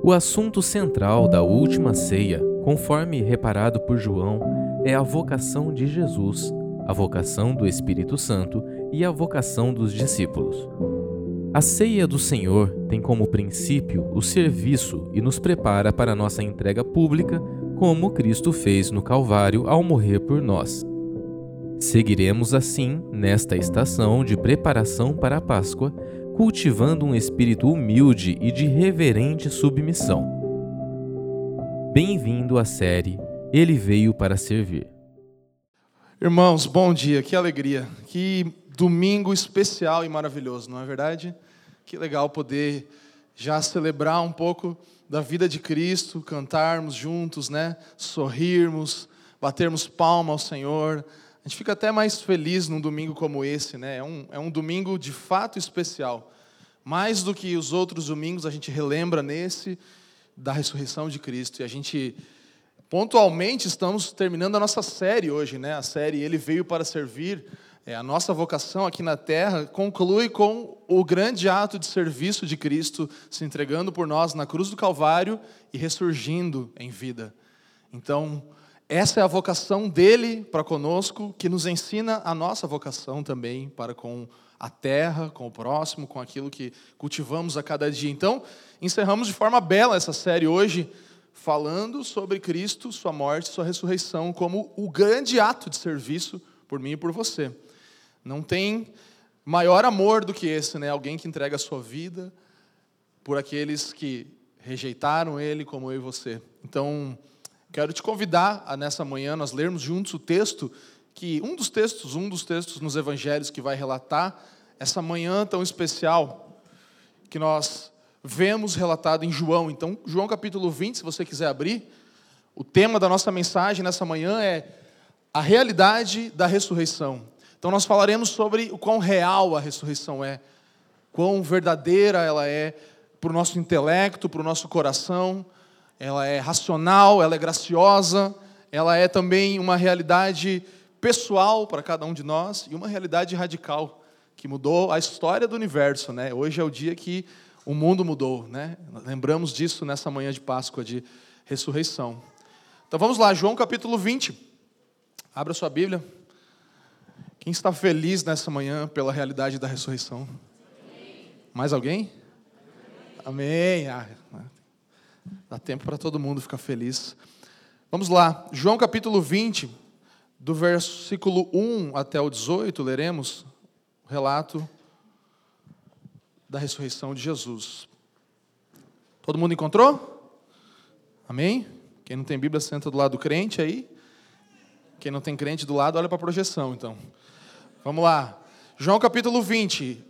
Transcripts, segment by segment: O assunto central da última ceia, conforme reparado por João, é a vocação de Jesus, a vocação do Espírito Santo e a vocação dos discípulos. A ceia do Senhor tem como princípio o serviço e nos prepara para nossa entrega pública, como Cristo fez no Calvário ao morrer por nós. Seguiremos assim, nesta estação de preparação para a Páscoa, cultivando um espírito humilde e de reverente submissão. Bem-vindo à série Ele Veio para Servir. Irmãos, bom dia, que alegria, que domingo especial e maravilhoso, não é verdade? Que legal poder já celebrar um pouco da vida de Cristo, cantarmos juntos, né? Sorrirmos, batermos palma ao Senhor. A gente fica até mais feliz num domingo como esse, né? É um domingo de fato especial. Mais do que os outros domingos, a gente relembra nesse da ressurreição de Cristo. E a gente, pontualmente, estamos terminando a nossa série hoje, né? A série Ele Veio para Servir. A nossa vocação aqui na Terra conclui com o grande ato de serviço de Cristo, se entregando por nós na cruz do Calvário e ressurgindo em vida. Então, essa é a vocação dele para conosco, que nos ensina a nossa vocação também para com a terra, com o próximo, com aquilo que cultivamos a cada dia. Então, encerramos de forma bela essa série hoje, falando sobre Cristo, sua morte, sua ressurreição, como o grande ato de serviço por mim e por você. Não tem maior amor do que esse, né? Alguém que entrega a sua vida por aqueles que rejeitaram ele, como eu e você. Então, quero te convidar a, nessa manhã, nós lermos juntos o texto, que um dos textos nos evangelhos que vai relatar essa manhã tão especial que nós vemos relatado em João. Então, João capítulo 20, se você quiser abrir, o tema da nossa mensagem nessa manhã é a realidade da ressurreição. Então, nós falaremos sobre o quão real a ressurreição é, quão verdadeira ela é para o nosso intelecto, para o nosso coração. Ela é racional, ela é graciosa, ela é também uma realidade pessoal para cada um de nós e uma realidade radical que mudou a história do universo, né? Hoje é o dia que o mundo mudou, né? Lembramos disso nessa manhã de Páscoa, de ressurreição. Então vamos lá, João capítulo 20. Abra sua Bíblia. Quem está feliz nessa manhã pela realidade da ressurreição? Mais alguém? Amém. Ah, dá tempo para todo mundo ficar feliz. Vamos lá, João capítulo 20, do versículo 1 até o 18, leremos o relato da ressurreição de Jesus. Todo mundo encontrou? Amém? Quem não tem Bíblia, senta do lado do crente aí. Quem não tem crente do lado, olha para a projeção, então. Vamos lá. João capítulo 20.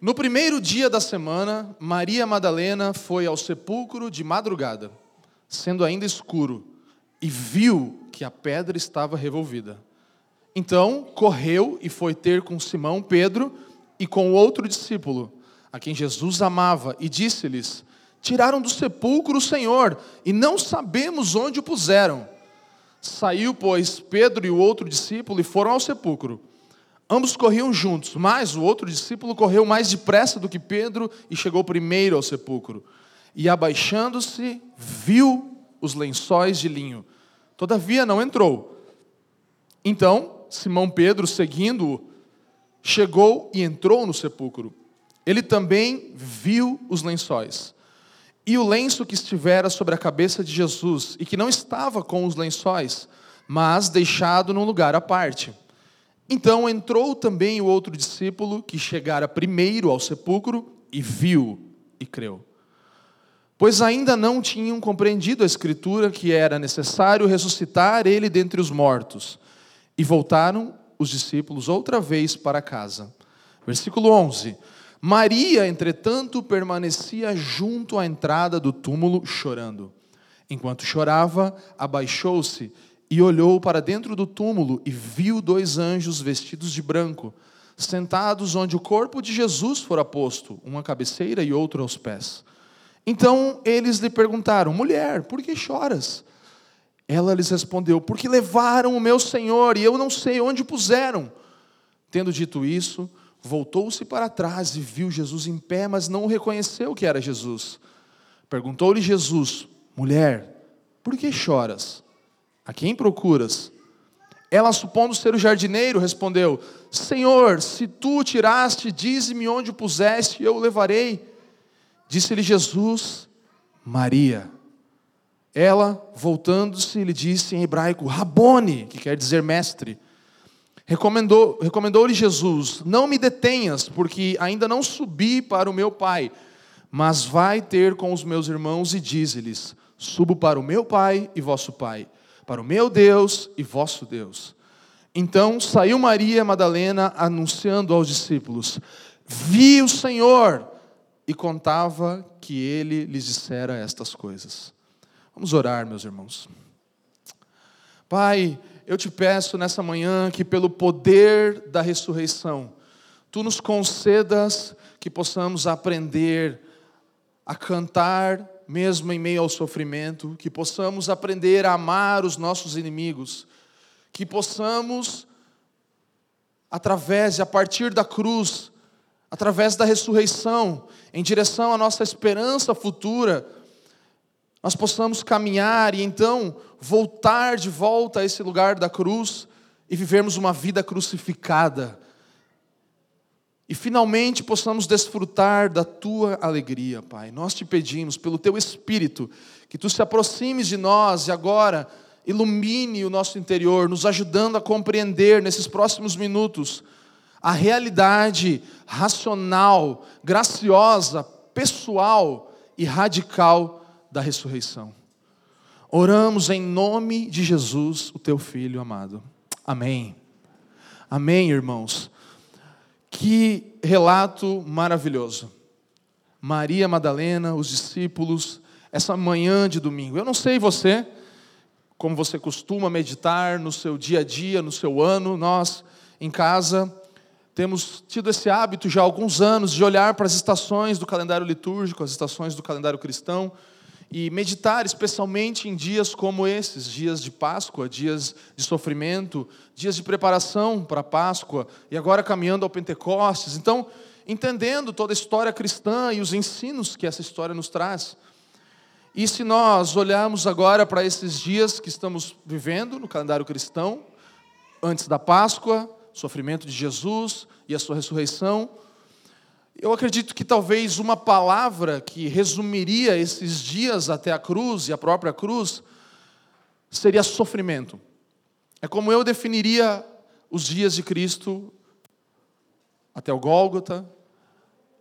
No primeiro dia da semana, Maria Madalena foi ao sepulcro de madrugada, sendo ainda escuro, e viu que a pedra estava revolvida. Então, correu e foi ter com Simão Pedro e com outro discípulo, a quem Jesus amava, e disse-lhes: tiraram do sepulcro o Senhor, e não sabemos onde o puseram. Saiu, pois, Pedro e o outro discípulo e foram ao sepulcro. Ambos corriam juntos, mas o outro discípulo correu mais depressa do que Pedro e chegou primeiro ao sepulcro. E, abaixando-se, viu os lençóis de linho. Todavia não entrou. Então, Simão Pedro, seguindo-o, chegou e entrou no sepulcro. Ele também viu os lençóis. E o lenço que estivera sobre a cabeça de Jesus, e que não estava com os lençóis, mas deixado num lugar à parte. Então entrou também o outro discípulo, que chegara primeiro ao sepulcro, e viu, e creu. Pois ainda não tinham compreendido a Escritura, que era necessário ressuscitar ele dentre os mortos. E voltaram os discípulos outra vez para casa. Versículo 11. Maria, entretanto, permanecia junto à entrada do túmulo, chorando. Enquanto chorava, abaixou-se e olhou para dentro do túmulo e viu 2 anjos vestidos de branco, sentados onde o corpo de Jesus fora posto, um à cabeceira e outro aos pés. Então eles lhe perguntaram: mulher, por que choras? Ela lhes respondeu: porque levaram o meu Senhor e eu não sei onde o puseram. Tendo dito isso, voltou-se para trás e viu Jesus em pé, mas não o reconheceu que era Jesus. Perguntou-lhe Jesus: mulher, por que choras? A quem procuras? Ela, supondo ser o jardineiro, respondeu: Senhor, se tu o tiraste, dize-me onde o puseste, e eu o levarei. Disse-lhe Jesus: Maria. Ela, voltando-se, lhe disse em hebraico: Rabone, que quer dizer mestre. Recomendou-lhe Jesus: não me detenhas, porque ainda não subi para o meu Pai, mas vai ter com os meus irmãos e dize-lhes: subo para o meu Pai e vosso Pai, para o meu Deus e vosso Deus. Então saiu Maria Madalena anunciando aos discípulos: vi o Senhor, e contava que ele lhes dissera estas coisas. Vamos orar, meus irmãos. Pai, eu te peço nessa manhã que pelo poder da ressurreição, tu nos concedas que possamos aprender a cantar mesmo em meio ao sofrimento, que possamos aprender a amar os nossos inimigos, que possamos, através e a partir da cruz, através da ressurreição, em direção à nossa esperança futura, nós possamos caminhar e então voltar de volta a esse lugar da cruz e vivermos uma vida crucificada. E finalmente possamos desfrutar da Tua alegria, Pai. Nós te pedimos pelo Teu Espírito que Tu se aproximes de nós e agora ilumine o nosso interior, nos ajudando a compreender nesses próximos minutos a realidade racional, graciosa, pessoal e radical da ressurreição. Oramos em nome de Jesus, o teu filho amado. Amém. Amém, irmãos. Que relato maravilhoso. Maria Madalena, os discípulos, essa manhã de domingo. Eu não sei você, como você costuma meditar no seu dia a dia, no seu ano. Nós, em casa, temos tido esse hábito já há alguns anos de olhar para as estações do calendário litúrgico, as estações do calendário cristão, e meditar especialmente em dias como esses, dias de Páscoa, dias de sofrimento, dias de preparação para a Páscoa, e agora caminhando ao Pentecostes. Então, entendendo toda a história cristã e os ensinos que essa história nos traz. E se nós olharmos agora para esses dias que estamos vivendo no calendário cristão, antes da Páscoa, sofrimento de Jesus e a sua ressurreição, eu acredito que talvez uma palavra que resumiria esses dias até a cruz e a própria cruz seria sofrimento. É como eu definiria os dias de Cristo até o Gólgota.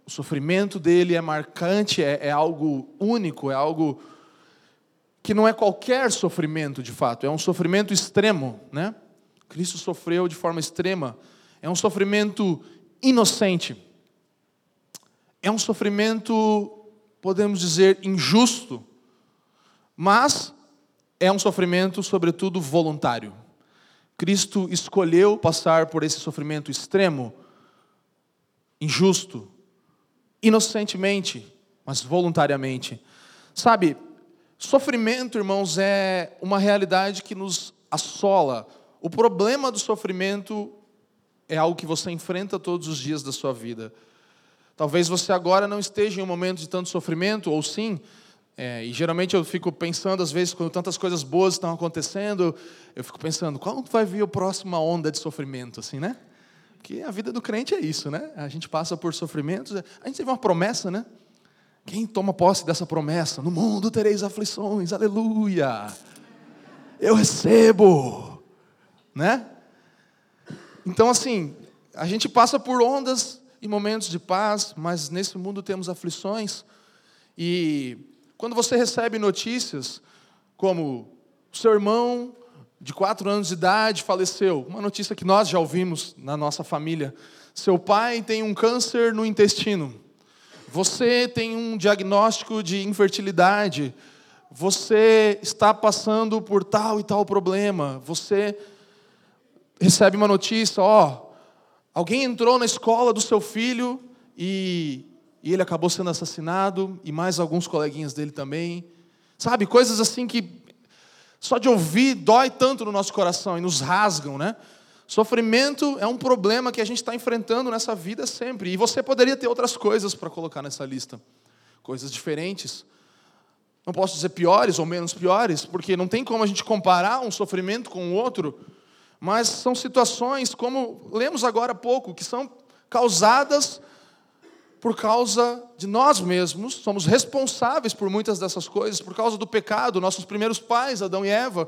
O sofrimento dele é marcante, é algo único, é algo que não é qualquer sofrimento de fato, é um sofrimento extremo, né? Cristo sofreu de forma extrema, é um sofrimento inocente. É um sofrimento, podemos dizer, injusto, mas é um sofrimento, sobretudo, voluntário. Cristo escolheu passar por esse sofrimento extremo, injusto, inocentemente, mas voluntariamente. Sabe, sofrimento, irmãos, é uma realidade que nos assola. O problema do sofrimento é algo que você enfrenta todos os dias da sua vida. Talvez você agora não esteja em um momento de tanto sofrimento, ou sim, e geralmente eu fico pensando, às vezes, quando tantas coisas boas estão acontecendo, eu fico pensando, quando vai vir a próxima onda de sofrimento, assim, né? Porque a vida do crente é isso, né? A gente passa por sofrimentos, a gente teve uma promessa, né? Quem toma posse dessa promessa? No mundo tereis aflições, aleluia! Eu recebo! Né? Então, assim, a gente passa por ondas em momentos de paz, mas nesse mundo temos aflições. E quando você recebe notícias como o seu irmão de 4 anos de idade faleceu, uma notícia que nós já ouvimos na nossa família, seu pai tem um câncer no intestino, você tem um diagnóstico de infertilidade, você está passando por tal e tal problema, você recebe uma notícia, alguém entrou na escola do seu filho e ele acabou sendo assassinado, e mais alguns coleguinhas dele também. Sabe, coisas assim que só de ouvir dói tanto no nosso coração e nos rasgam, né? Sofrimento é um problema que a gente está enfrentando nessa vida sempre. E você poderia ter outras coisas para colocar nessa lista. Coisas diferentes. Não posso dizer piores ou menos piores, porque não tem como a gente comparar um sofrimento com o outro, mas são situações, como lemos agora há pouco, que são causadas por causa de nós mesmos. Somos responsáveis por muitas dessas coisas, por causa do pecado, nossos primeiros pais, Adão e Eva.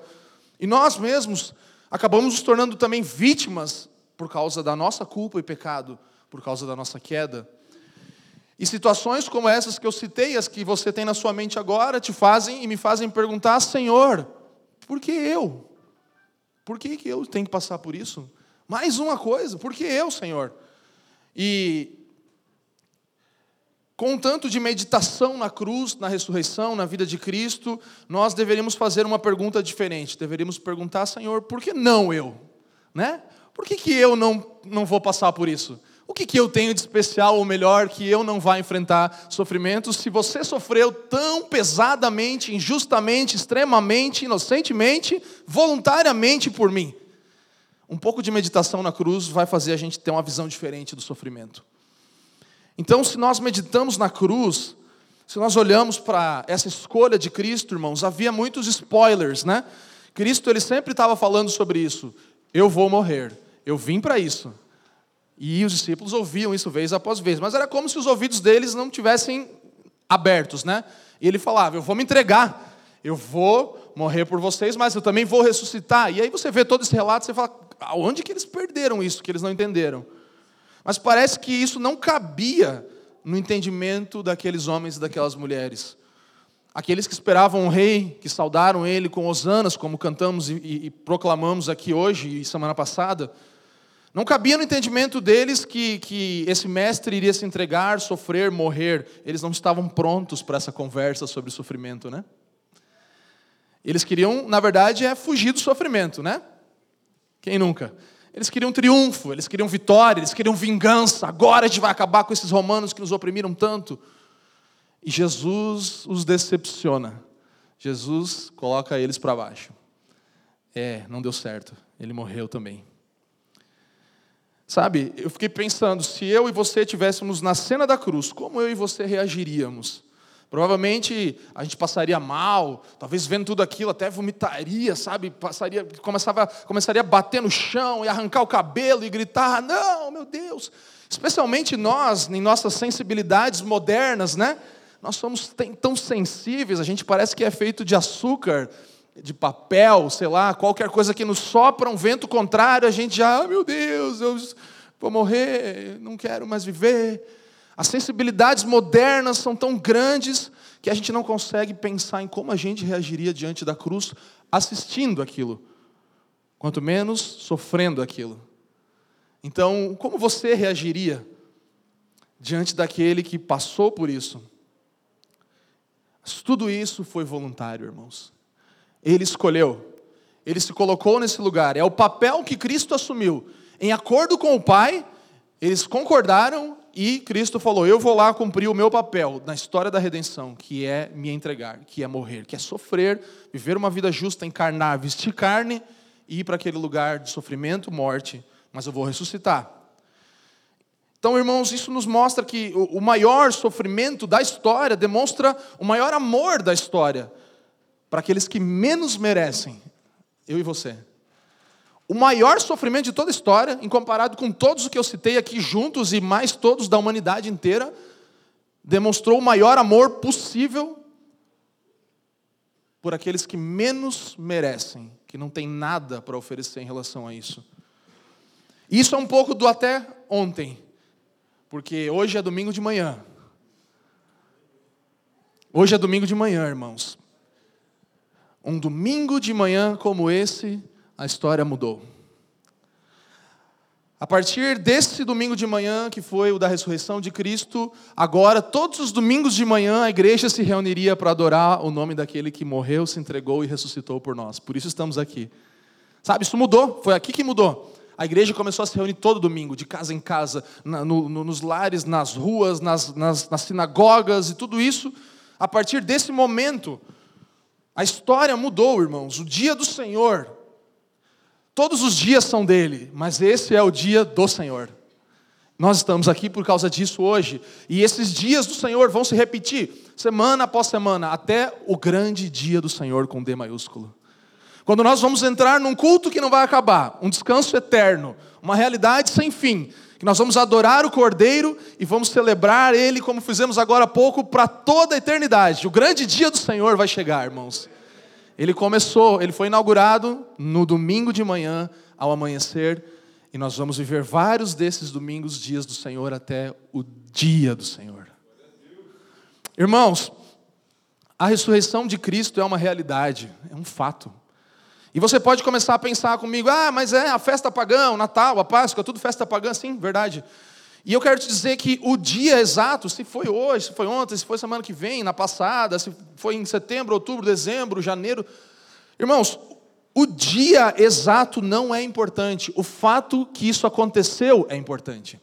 E nós mesmos acabamos nos tornando também vítimas por causa da nossa culpa e pecado, por causa da nossa queda. E situações como essas que eu citei, as que você tem na sua mente agora, te fazem e me fazem perguntar: Senhor, por que eu? Por que eu tenho que passar por isso? Mais uma coisa, por que eu, Senhor? E com um tanto de meditação na cruz, na ressurreição, na vida de Cristo, nós deveríamos fazer uma pergunta diferente. Deveríamos perguntar: Senhor, por que não eu? Né? Por que eu não vou passar por isso? O que eu tenho de especial ou melhor que eu não vá enfrentar sofrimentos? Se você sofreu tão pesadamente, injustamente, extremamente, inocentemente, voluntariamente por mim. Um pouco de meditação na cruz vai fazer a gente ter uma visão diferente do sofrimento. Então, se nós meditamos na cruz, se nós olhamos para essa escolha de Cristo, irmãos, havia muitos spoilers, né? Cristo, ele sempre estava falando sobre isso. Eu vou morrer, eu vim para isso. E os discípulos ouviam isso vez após vez. Mas era como se os ouvidos deles não tivessem abertos, né? E ele falava: eu vou me entregar. Eu vou morrer por vocês, mas eu também vou ressuscitar. E aí você vê todo esse relato, você fala: aonde que eles perderam isso, que eles não entenderam? Mas parece que isso não cabia no entendimento daqueles homens e daquelas mulheres. Aqueles que esperavam o rei, que saudaram ele com hosanas, como cantamos e proclamamos aqui hoje e semana passada, não cabia no entendimento deles que esse mestre iria se entregar, sofrer, morrer. Eles não estavam prontos para essa conversa sobre o sofrimento, né? Eles queriam, na verdade, fugir do sofrimento, né? Quem nunca? Eles queriam triunfo, eles queriam vitória, eles queriam vingança. Agora a gente vai acabar com esses romanos que nos oprimiram tanto. E Jesus os decepciona. Jesus coloca eles para baixo. Não deu certo. Ele morreu também. Sabe, eu fiquei pensando, se eu e você estivéssemos na cena da cruz, como eu e você reagiríamos? Provavelmente a gente passaria mal, talvez vendo tudo aquilo até vomitaria, sabe? Começaria a bater no chão e arrancar o cabelo e gritar: não, meu Deus! Especialmente nós, em nossas sensibilidades modernas, né? Nós somos tão sensíveis, a gente parece que é feito de açúcar, de papel, sei lá, qualquer coisa que nos sopra um vento contrário, a gente já, meu Deus, eu vou morrer, não quero mais viver. As sensibilidades modernas são tão grandes que a gente não consegue pensar em como a gente reagiria diante da cruz assistindo aquilo, quanto menos sofrendo aquilo. Então, como você reagiria diante daquele que passou por isso? Tudo isso foi voluntário, irmãos. Ele escolheu, ele se colocou nesse lugar, é o papel que Cristo assumiu. Em acordo com o Pai, eles concordaram e Cristo falou: eu vou lá cumprir o meu papel na história da redenção, que é me entregar, que é morrer, que é sofrer, viver uma vida justa, encarnar, vestir carne e ir para aquele lugar de sofrimento, morte, mas eu vou ressuscitar. Então, irmãos, isso nos mostra que o maior sofrimento da história demonstra o maior amor da história para aqueles que menos merecem, eu e você. O maior sofrimento de toda a história, em comparado com todos o que eu citei aqui juntos, e mais todos da humanidade inteira, demonstrou o maior amor possível por aqueles que menos merecem, que não tem nada para oferecer em relação a isso. Isso é um pouco do até ontem, porque hoje é domingo de manhã. Hoje é domingo de manhã, irmãos. Um domingo de manhã como esse, a história mudou. A partir desse domingo de manhã, que foi o da ressurreição de Cristo, agora, todos os domingos de manhã, a igreja se reuniria para adorar o nome daquele que morreu, se entregou e ressuscitou por nós. Por isso estamos aqui. Sabe, isso mudou, foi aqui que mudou. A igreja começou a se reunir todo domingo, de casa em casa, nos lares, nas ruas, nas sinagogas e tudo isso. A partir desse momento, a história mudou, irmãos. O dia do Senhor. Todos os dias são dele, mas esse é o dia do Senhor. Nós estamos aqui por causa disso hoje. E esses dias do Senhor vão se repetir, semana após semana, até o grande dia do Senhor com D maiúsculo. Quando nós vamos entrar num culto que não vai acabar, um descanso eterno, uma realidade sem fim, que nós vamos adorar o Cordeiro e vamos celebrar Ele, como fizemos agora há pouco, para toda a eternidade. O grande dia do Senhor vai chegar, irmãos. Ele começou, ele foi inaugurado no domingo de manhã, ao amanhecer, e nós vamos viver vários desses domingos, dias do Senhor, até o dia do Senhor. Irmãos, a ressurreição de Cristo é uma realidade, é um fato. E você pode começar a pensar comigo, mas é a festa pagã, o Natal, a Páscoa, tudo festa pagã, sim, verdade. E eu quero te dizer que o dia exato, se foi hoje, se foi ontem, se foi semana que vem, na passada, se foi em setembro, outubro, dezembro, janeiro. Irmãos, o dia exato não é importante. O fato que isso aconteceu é importante.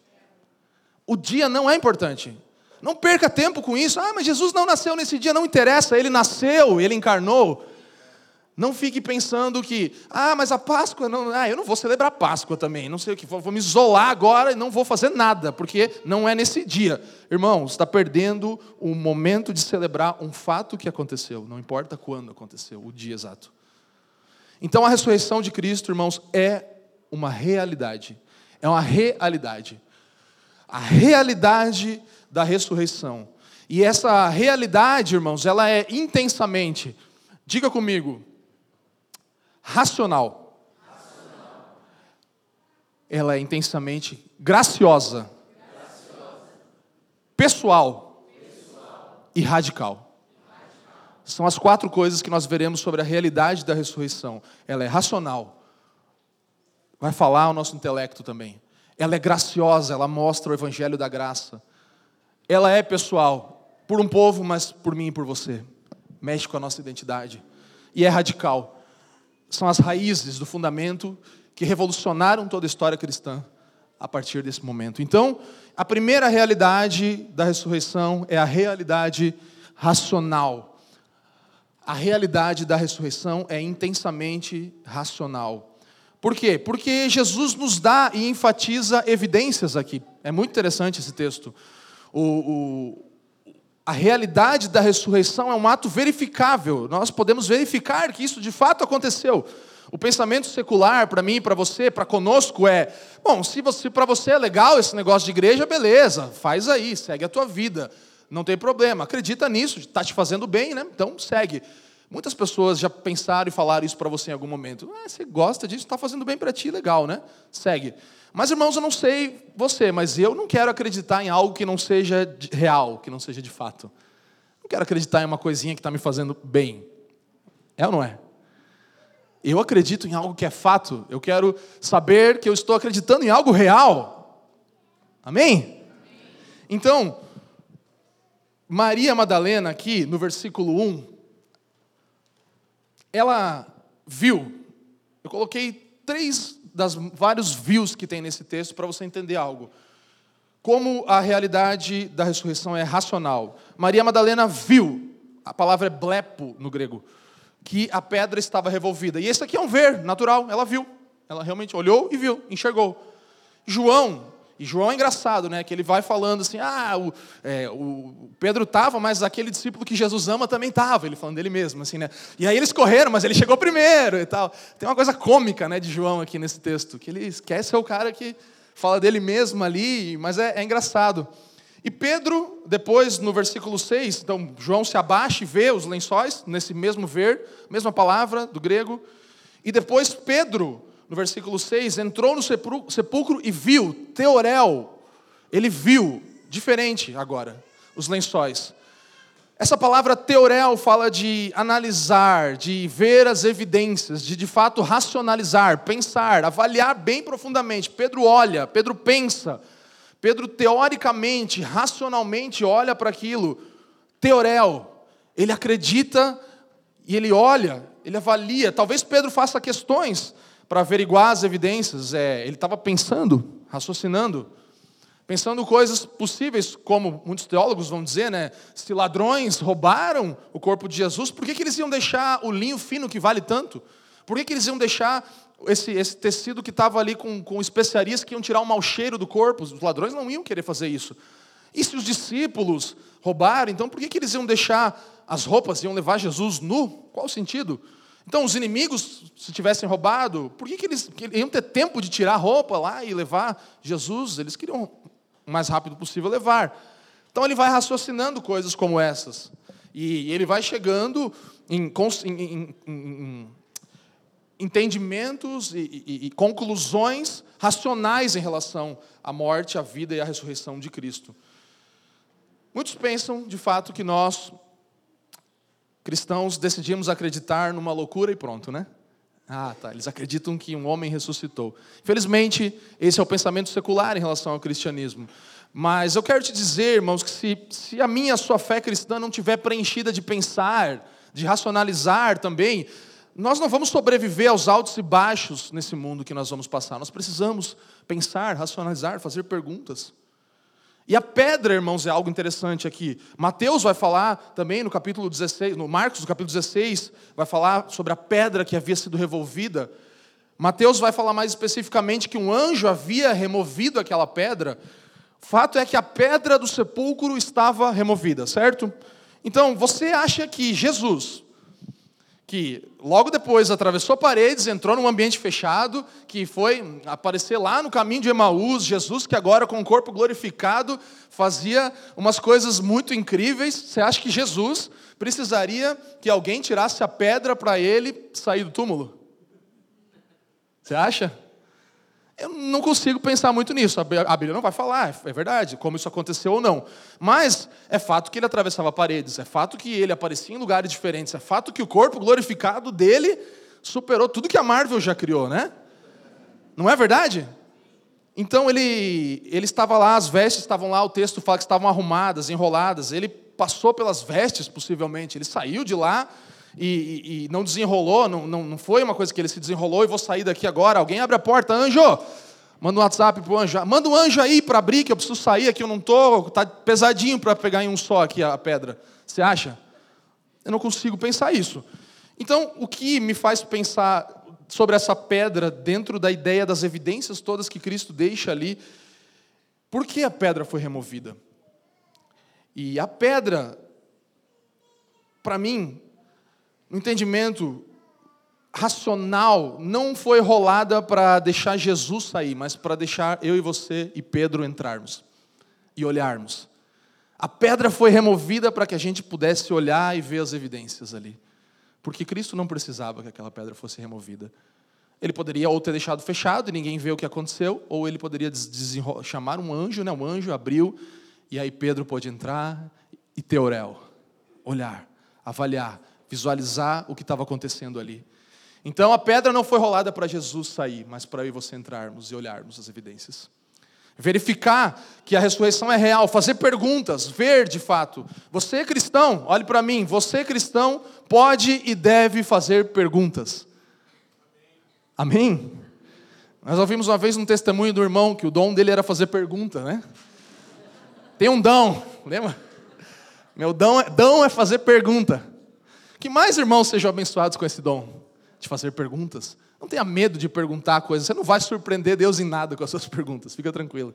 O dia não é importante. Não perca tempo com isso. Mas Jesus não nasceu nesse dia, não interessa. Ele nasceu, Ele encarnou. Não fique pensando que, mas a Páscoa, eu não vou celebrar Páscoa também, não sei o que, vou me isolar agora e não vou fazer nada, porque não é nesse dia. Irmão, você está perdendo o momento de celebrar um fato que aconteceu, não importa quando aconteceu, o dia exato. Então a ressurreição de Cristo, irmãos, é uma realidade, a realidade da ressurreição. E essa realidade, irmãos, ela é intensamente, diga comigo, racional. Ela é intensamente graciosa. Pessoal. E radical. São as 4 coisas que nós veremos sobre a realidade da ressurreição. Ela é racional, vai falar ao nosso intelecto também. Ela é graciosa, ela mostra o evangelho da graça. Ela é pessoal, por um povo, mas por mim e por você. Mexe com a nossa identidade. E é radical. São as raízes do fundamento que revolucionaram toda a história cristã a partir desse momento. Então, a primeira realidade da ressurreição é a realidade racional. A realidade da ressurreição é intensamente racional. Por quê? Porque Jesus nos dá e enfatiza evidências aqui. É muito interessante esse texto. A realidade da ressurreição é um ato verificável. Nós podemos verificar que isso de fato aconteceu. O pensamento secular, para mim, para você, para conosco é... Bom, se para você é legal esse negócio de igreja, beleza. Faz aí, segue a tua vida. Não tem problema. Acredita nisso, está te fazendo bem, né? Então segue. Muitas pessoas já pensaram e falaram isso para você em algum momento. Você gosta disso, está fazendo bem para ti, legal, né? Segue. Mas, irmãos, eu não sei você, mas eu não quero acreditar em algo que não seja real, que não seja de fato. Não quero acreditar em uma coisinha que está me fazendo bem. É ou não é? Eu acredito em algo que é fato. Eu quero saber que eu estou acreditando em algo real. Amém? Então, Maria Madalena aqui, no versículo 1, ela viu. Eu coloquei 3... das vários views que tem nesse texto, para você entender algo. Como a realidade da ressurreição é racional. Maria Madalena viu, a palavra é blepo no grego, que a pedra estava revolvida. E esse aqui é um ver natural, ela viu. Ela realmente olhou e viu, enxergou. João é engraçado, né? Que ele vai falando assim, o Pedro estava, mas aquele discípulo que Jesus ama também estava, ele falando dele mesmo, assim, né? E aí eles correram, mas ele chegou primeiro e tal. Tem uma coisa cômica, né, de João aqui nesse texto, que ele esquece é o cara que fala dele mesmo ali, mas é engraçado. E Pedro, depois, no versículo 6, então João se abaixa e vê os lençóis, nesse mesmo ver, mesma palavra do grego, e depois Pedro... No versículo 6, entrou no sepulcro e viu, teorel, ele viu, diferente agora, os lençóis. Essa palavra teorel fala de analisar, de ver as evidências, de fato racionalizar, pensar, avaliar bem profundamente. Pedro olha, Pedro pensa, Pedro teoricamente, racionalmente olha para aquilo. Teorel, ele acredita e ele olha, ele avalia. Talvez Pedro faça questões para averiguar as evidências. Ele estava pensando, raciocinando, pensando coisas possíveis, como muitos teólogos vão dizer, né? Se ladrões roubaram o corpo de Jesus, por que eles iam deixar o linho fino que vale tanto? Por que eles iam deixar esse tecido que estava ali com especiarias que iam tirar o mau cheiro do corpo? Os ladrões não iam querer fazer isso. E se os discípulos roubaram, então por que eles iam deixar as roupas, iam levar Jesus nu? Qual o sentido? Então, os inimigos, se tivessem roubado, por que eles iam ter tempo de tirar a roupa lá e levar Jesus? Eles queriam, o mais rápido possível, levar. Então, ele vai raciocinando coisas como essas. E ele vai chegando em entendimentos e conclusões racionais em relação à morte, à vida e à ressurreição de Cristo. Muitos pensam, de fato, que nós, cristãos, decidimos acreditar numa loucura e pronto, né? Ah, tá, eles acreditam que um homem ressuscitou. Infelizmente, esse é o pensamento secular em relação ao cristianismo. Mas eu quero te dizer, irmãos, que se a minha e a sua fé cristã não estiver preenchida de pensar, de racionalizar também, nós não vamos sobreviver aos altos e baixos nesse mundo que nós vamos passar. Nós precisamos pensar, racionalizar, fazer perguntas. E a pedra, irmãos, é algo interessante aqui. Mateus vai falar também no capítulo 16, no Marcos, no capítulo 16, vai falar sobre a pedra que havia sido revolvida. Mateus vai falar mais especificamente que um anjo havia removido aquela pedra. O fato é que a pedra do sepulcro estava removida, certo? Então, você acha que Jesus, que logo depois atravessou paredes, entrou num ambiente fechado, que foi aparecer lá no caminho de Emaús, Jesus que agora com o corpo glorificado fazia umas coisas muito incríveis. Você acha que Jesus precisaria que alguém tirasse a pedra para ele sair do túmulo? Você acha? Eu não consigo pensar muito nisso, a Bíblia não vai falar, é verdade, como isso aconteceu ou não. Mas é fato que ele atravessava paredes, é fato que ele aparecia em lugares diferentes, é fato que o corpo glorificado dele superou tudo que a Marvel já criou, né? Não é verdade? Então ele estava lá, as vestes estavam lá, o texto fala que estavam arrumadas, enroladas, ele passou pelas vestes possivelmente, ele saiu de lá, e não desenrolou, não foi uma coisa que ele se desenrolou e vou sair daqui agora, alguém abre a porta, anjo, manda um WhatsApp pro anjo, manda um anjo aí para abrir, que eu preciso sair aqui, eu não tô, tá pesadinho para pegar em um só aqui a pedra. Você acha? Eu não consigo pensar isso. Então, o que me faz pensar sobre essa pedra dentro da ideia das evidências todas que Cristo deixa ali, por que a pedra foi removida? E a pedra, para mim, no entendimento racional, não foi rolada para deixar Jesus sair, mas para deixar eu e você e Pedro entrarmos e olharmos. A pedra foi removida para que a gente pudesse olhar e ver as evidências ali. Porque Cristo não precisava que aquela pedra fosse removida. Ele poderia ou ter deixado fechado e ninguém vê o que aconteceu, ou ele poderia chamar um anjo, né? Um anjo abriu, e aí Pedro pôde entrar e ter orel, olhar, avaliar, visualizar o que estava acontecendo ali. Então, a pedra não foi rolada para Jesus sair, mas para eu e você entrarmos e olharmos as evidências. Verificar que a ressurreição é real, fazer perguntas, ver de fato. Você cristão, olhe para mim, você cristão pode e deve fazer perguntas. Amém? Nós ouvimos uma vez um testemunho do irmão, que o dom dele era fazer pergunta, né? Tem um dom, lembra? Meu dom é fazer pergunta. Que mais irmãos sejam abençoados com esse dom de fazer perguntas. Não tenha medo de perguntar coisas. Você não vai surpreender Deus em nada com as suas perguntas. Fica tranquilo.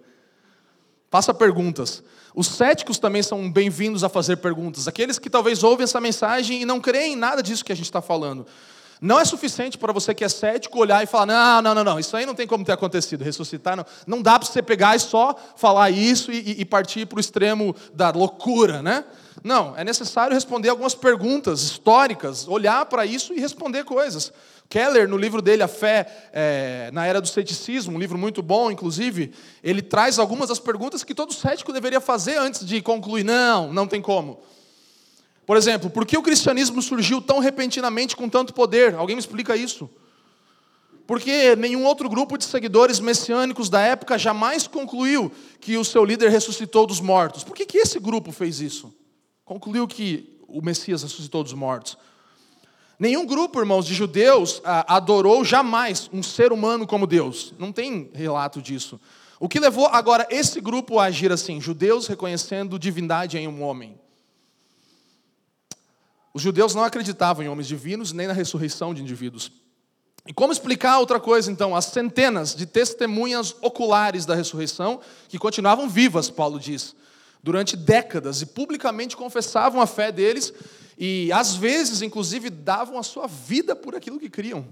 Faça perguntas. Os céticos também são bem-vindos a fazer perguntas. Aqueles que talvez ouvem essa mensagem e não creem em nada disso que a gente está falando. Não é suficiente para você que é cético olhar e falar, não, isso aí não tem como ter acontecido, ressuscitar, não. Não dá para você pegar e só falar isso e partir para o extremo da loucura, né? Não, é necessário responder algumas perguntas históricas, olhar para isso e responder coisas. Keller, no livro dele, A Fé na Era do Ceticismo, um livro muito bom, inclusive, ele traz algumas das perguntas que todo cético deveria fazer antes de concluir, não tem como. Por exemplo, por que o cristianismo surgiu tão repentinamente com tanto poder? Alguém me explica isso? Porque nenhum outro grupo de seguidores messiânicos da época jamais concluiu que o seu líder ressuscitou dos mortos. Por que esse grupo fez isso? Concluiu que o Messias ressuscitou dos mortos. Nenhum grupo, irmãos, de judeus adorou jamais um ser humano como Deus. Não tem relato disso. O que levou agora esse grupo a agir assim? Judeus reconhecendo divindade em um homem. Os judeus não acreditavam em homens divinos, nem na ressurreição de indivíduos. E como explicar outra coisa, então? As centenas de testemunhas oculares da ressurreição, que continuavam vivas, Paulo diz, durante décadas, e publicamente confessavam a fé deles, e às vezes, inclusive, davam a sua vida por aquilo que criam.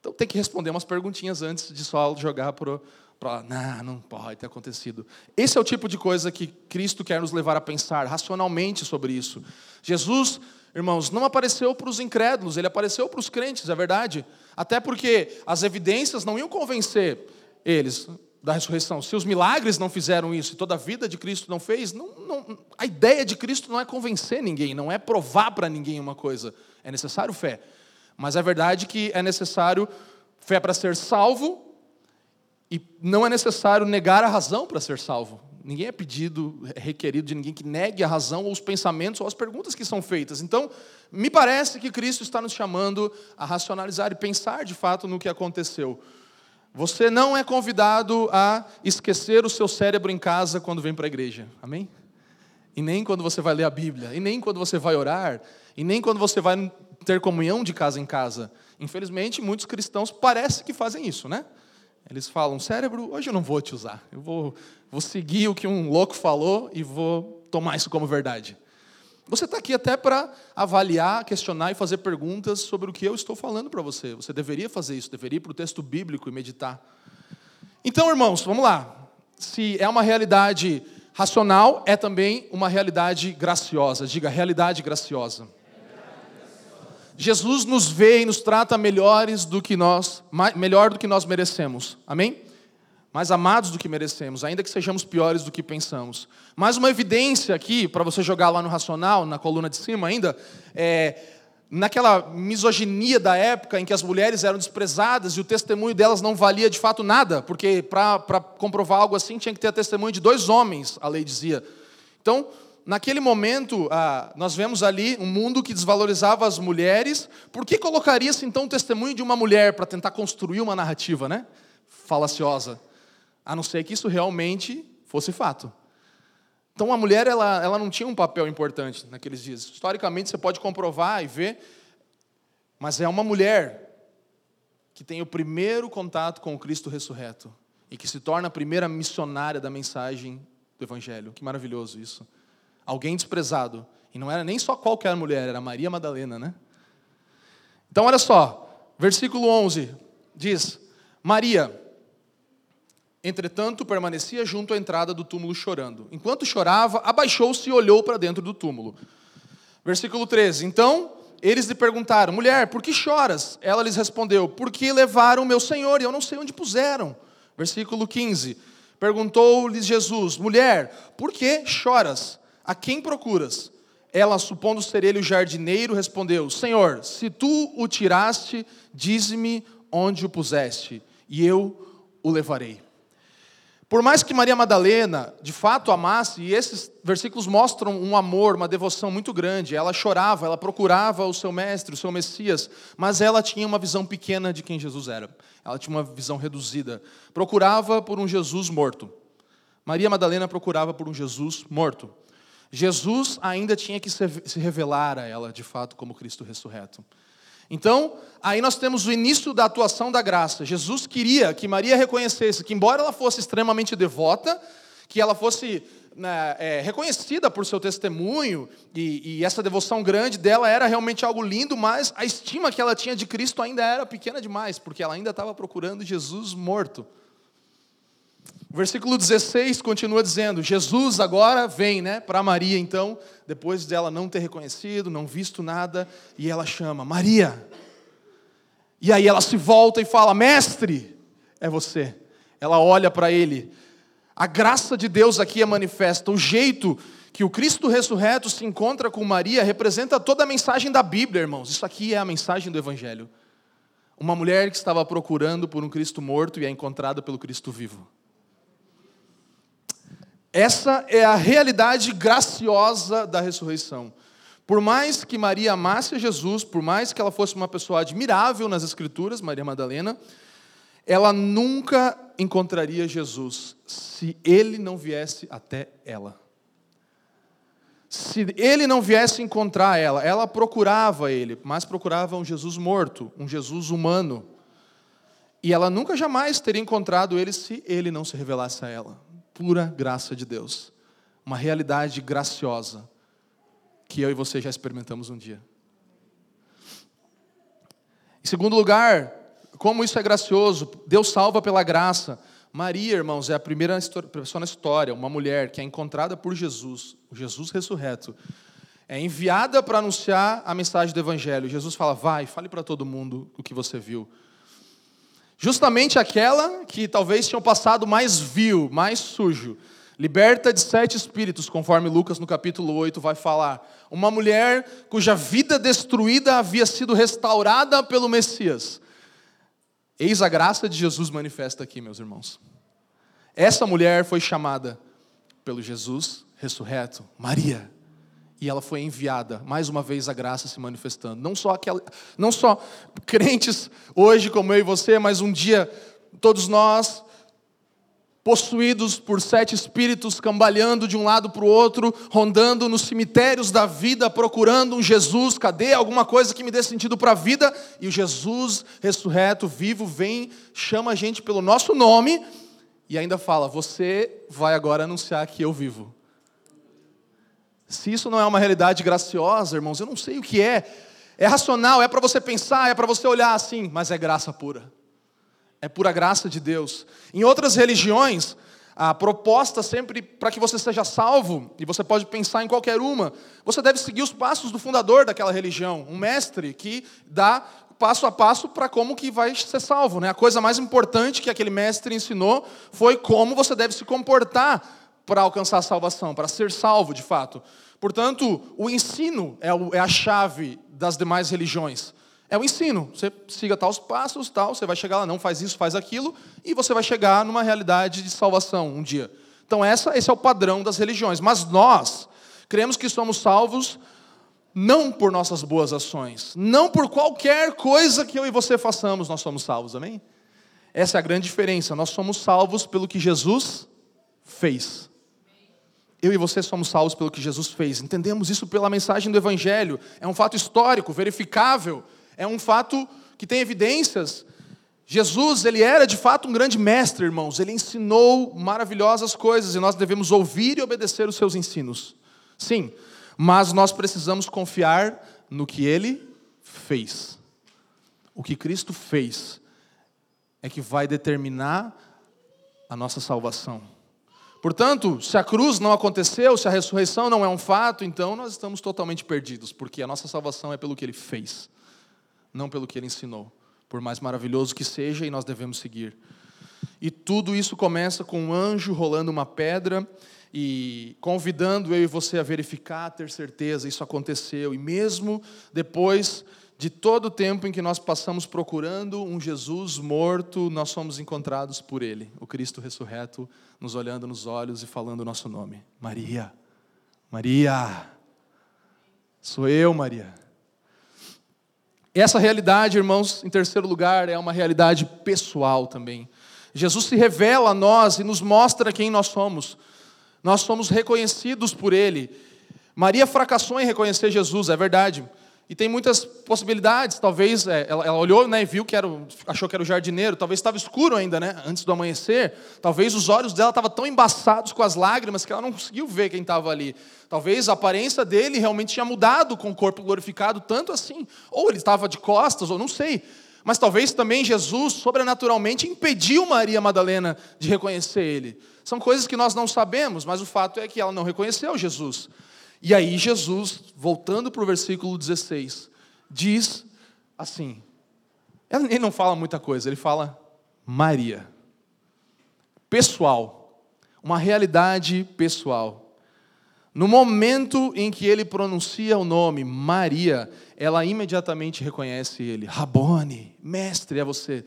Então tem que responder umas perguntinhas antes de só jogar para lá. Não pode ter acontecido. Esse é o tipo de coisa que Cristo quer nos levar a pensar racionalmente sobre isso. Jesus, irmãos, não apareceu para os incrédulos, ele apareceu para os crentes, é verdade. Até porque as evidências não iam convencer eles da ressurreição. Se os milagres não fizeram isso e toda a vida de Cristo não fez, a ideia de Cristo não é convencer ninguém, não é provar para ninguém uma coisa. É necessário fé. Mas é verdade que é necessário fé para ser salvo e não é necessário negar a razão para ser salvo. Ninguém é pedido, é requerido de ninguém que negue a razão ou os pensamentos ou as perguntas que são feitas. Então, me parece que Cristo está nos chamando a racionalizar e pensar de fato no que aconteceu. Você não é convidado a esquecer o seu cérebro em casa quando vem para a igreja. Amém? E nem quando você vai ler a Bíblia, e nem quando você vai orar, e nem quando você vai ter comunhão de casa em casa. Infelizmente, muitos cristãos parece que fazem isso, né? Eles falam, cérebro, hoje eu não vou te usar. Eu vou seguir o que um louco falou e vou tomar isso como verdade. Você está aqui até para avaliar, questionar e fazer perguntas sobre o que eu estou falando para você. Você deveria fazer isso, deveria ir para o texto bíblico e meditar. Então, irmãos, vamos lá. Se é uma realidade racional, é também uma realidade graciosa. Diga, realidade graciosa. Jesus nos vê e nos trata melhor do que nós merecemos. Amém? Mais amados do que merecemos, ainda que sejamos piores do que pensamos. Mais uma evidência aqui, para você jogar lá no racional, na coluna de cima ainda, naquela misoginia da época em que as mulheres eram desprezadas e o testemunho delas não valia de fato nada, porque para comprovar algo assim tinha que ter testemunho de 2 homens, a lei dizia. Então, naquele momento, nós vemos ali um mundo que desvalorizava as mulheres. Por que colocaria-se, então, o testemunho de uma mulher para tentar construir uma narrativa, né? Falaciosa. A não ser que isso realmente fosse fato. Então, a mulher ela não tinha um papel importante naqueles dias. Historicamente, você pode comprovar e ver. Mas é uma mulher que tem o primeiro contato com o Cristo ressurreto e que se torna a primeira missionária da mensagem do Evangelho. Que maravilhoso isso. Alguém desprezado. E não era nem só qualquer mulher, era Maria Madalena, né? Então, olha só. Versículo 11 diz, Maria, entretanto, permanecia junto à entrada do túmulo chorando. Enquanto chorava, abaixou-se e olhou para dentro do túmulo. Versículo 13. Então, eles lhe perguntaram, mulher, por que choras? Ela lhes respondeu, porque levaram meu Senhor e eu não sei onde puseram. Versículo 15. Perguntou-lhes Jesus, mulher, por que choras? A quem procuras? Ela, supondo ser ele o jardineiro, respondeu, Senhor, se tu o tiraste, dize-me onde o puseste, e eu o levarei. Por mais que Maria Madalena, de fato, amasse, e esses versículos mostram um amor, uma devoção muito grande, ela chorava, ela procurava o seu mestre, o seu Messias, mas ela tinha uma visão pequena de quem Jesus era. Ela tinha uma visão reduzida. Procurava por um Jesus morto. Maria Madalena procurava por um Jesus morto. Jesus ainda tinha que se revelar a ela, de fato, como Cristo ressurreto. Então, aí nós temos o início da atuação da graça. Jesus queria que Maria reconhecesse que, embora ela fosse extremamente devota, que ela fosse reconhecida por seu testemunho, e essa devoção grande dela era realmente algo lindo, mas a estima que ela tinha de Cristo ainda era pequena demais, porque ela ainda estava procurando Jesus morto. O versículo 16 continua dizendo, Jesus agora vem, né, para Maria, então, depois dela não ter reconhecido, não visto nada, e ela chama, Maria. E aí ela se volta e fala, mestre, é você. Ela olha para ele. A graça de Deus aqui é manifesta. O jeito que o Cristo ressurreto se encontra com Maria representa toda a mensagem da Bíblia, irmãos. Isso aqui é a mensagem do Evangelho. Uma mulher que estava procurando por um Cristo morto e é encontrada pelo Cristo vivo. Essa é a realidade graciosa da ressurreição. Por mais que Maria amasse a Jesus, por mais que ela fosse uma pessoa admirável nas Escrituras, Maria Madalena, ela nunca encontraria Jesus se ele não viesse até ela. Se ele não viesse encontrar ela procurava ele, mas procurava um Jesus morto, um Jesus humano, E ela nunca jamais teria encontrado ele se ele não se revelasse a ela. Pura graça de Deus. Uma realidade graciosa que eu e você já experimentamos um dia. Em segundo lugar, como isso é gracioso, Deus salva pela graça. Maria, irmãos, é a primeira pessoa na história, uma mulher que é encontrada por Jesus, o Jesus ressurreto. É enviada para anunciar a mensagem do Evangelho. Jesus fala, vai, fale para todo mundo o que você viu. Justamente aquela que talvez tinha um passado mais vil, mais sujo, liberta de 7 espíritos, conforme Lucas no capítulo 8 vai falar. Uma mulher cuja vida destruída havia sido restaurada pelo Messias. Eis a graça de Jesus manifesta aqui, meus irmãos. Essa mulher foi chamada pelo Jesus ressurreto, Maria. E ela foi enviada, mais uma vez a graça se manifestando. Não só crentes hoje como eu e você, mas um dia todos nós, possuídos por 7 espíritos, cambaleando de um lado para o outro, rondando nos cemitérios da vida, procurando um Jesus, cadê alguma coisa que me dê sentido para a vida? E o Jesus ressurreto, vivo, vem, chama a gente pelo nosso nome e ainda fala, você vai agora anunciar que eu vivo. Se isso não é uma realidade graciosa, irmãos, eu não sei o que é. É racional, é para você pensar, é para você olhar assim, mas é graça pura. É pura graça de Deus. Em outras religiões, a proposta sempre para que você seja salvo, e você pode pensar em qualquer uma, você deve seguir os passos do fundador daquela religião, um mestre que dá passo a passo para como que vai ser salvo, né? A coisa mais importante que aquele mestre ensinou foi como você deve se comportar para alcançar a salvação, para ser salvo de fato. Portanto, o ensino é a chave das demais religiões. É o ensino, você siga tais passos, tal, você vai chegar lá, não faz isso, faz aquilo, e você vai chegar numa realidade de salvação um dia. Então esse é o padrão das religiões. Mas nós cremos que somos salvos não por nossas boas ações, não por qualquer coisa que eu e você façamos, nós somos salvos, amém? Essa é a grande diferença, nós somos salvos pelo que Jesus fez. Eu e você somos salvos pelo que Jesus fez. Entendemos isso pela mensagem do Evangelho. É um fato histórico, verificável. É um fato que tem evidências. Jesus, ele era de fato um grande mestre, irmãos. Ele ensinou maravilhosas coisas e nós devemos ouvir e obedecer os seus ensinos. Sim, mas nós precisamos confiar no que ele fez. O que Cristo fez é que vai determinar a nossa salvação. Portanto, se a cruz não aconteceu, se a ressurreição não é um fato, então nós estamos totalmente perdidos, porque a nossa salvação é pelo que ele fez, não pelo que ele ensinou, por mais maravilhoso que seja, e nós devemos seguir. E tudo isso começa com um anjo rolando uma pedra e convidando eu e você a verificar, a ter certeza, isso aconteceu. E mesmo depois de todo o tempo em que nós passamos procurando um Jesus morto, nós somos encontrados por ele, o Cristo ressurreto, nos olhando nos olhos e falando o nosso nome. Maria, Maria, sou eu, Maria. Essa realidade, irmãos, em terceiro lugar, é uma realidade pessoal também. Jesus se revela a nós e nos mostra quem nós somos. Nós somos reconhecidos por ele. Maria fracassou em reconhecer Jesus, é verdade. E tem muitas possibilidades, talvez, ela olhou, né, e viu que achou que era o jardineiro, talvez estava escuro ainda, né, antes do amanhecer, talvez os olhos dela estavam tão embaçados com as lágrimas que ela não conseguiu ver quem estava ali. Talvez a aparência dele realmente tinha mudado com o corpo glorificado, tanto assim, ou ele estava de costas, ou não sei. Mas talvez também Jesus, sobrenaturalmente, impediu Maria Madalena de reconhecer ele. São coisas que nós não sabemos, mas o fato é que ela não reconheceu Jesus. E aí Jesus, voltando para o versículo 16, diz assim, ele não fala muita coisa, ele fala Maria. Pessoal, uma realidade pessoal. No momento em que ele pronuncia o nome Maria, ela imediatamente reconhece ele. Rabone, mestre, é você.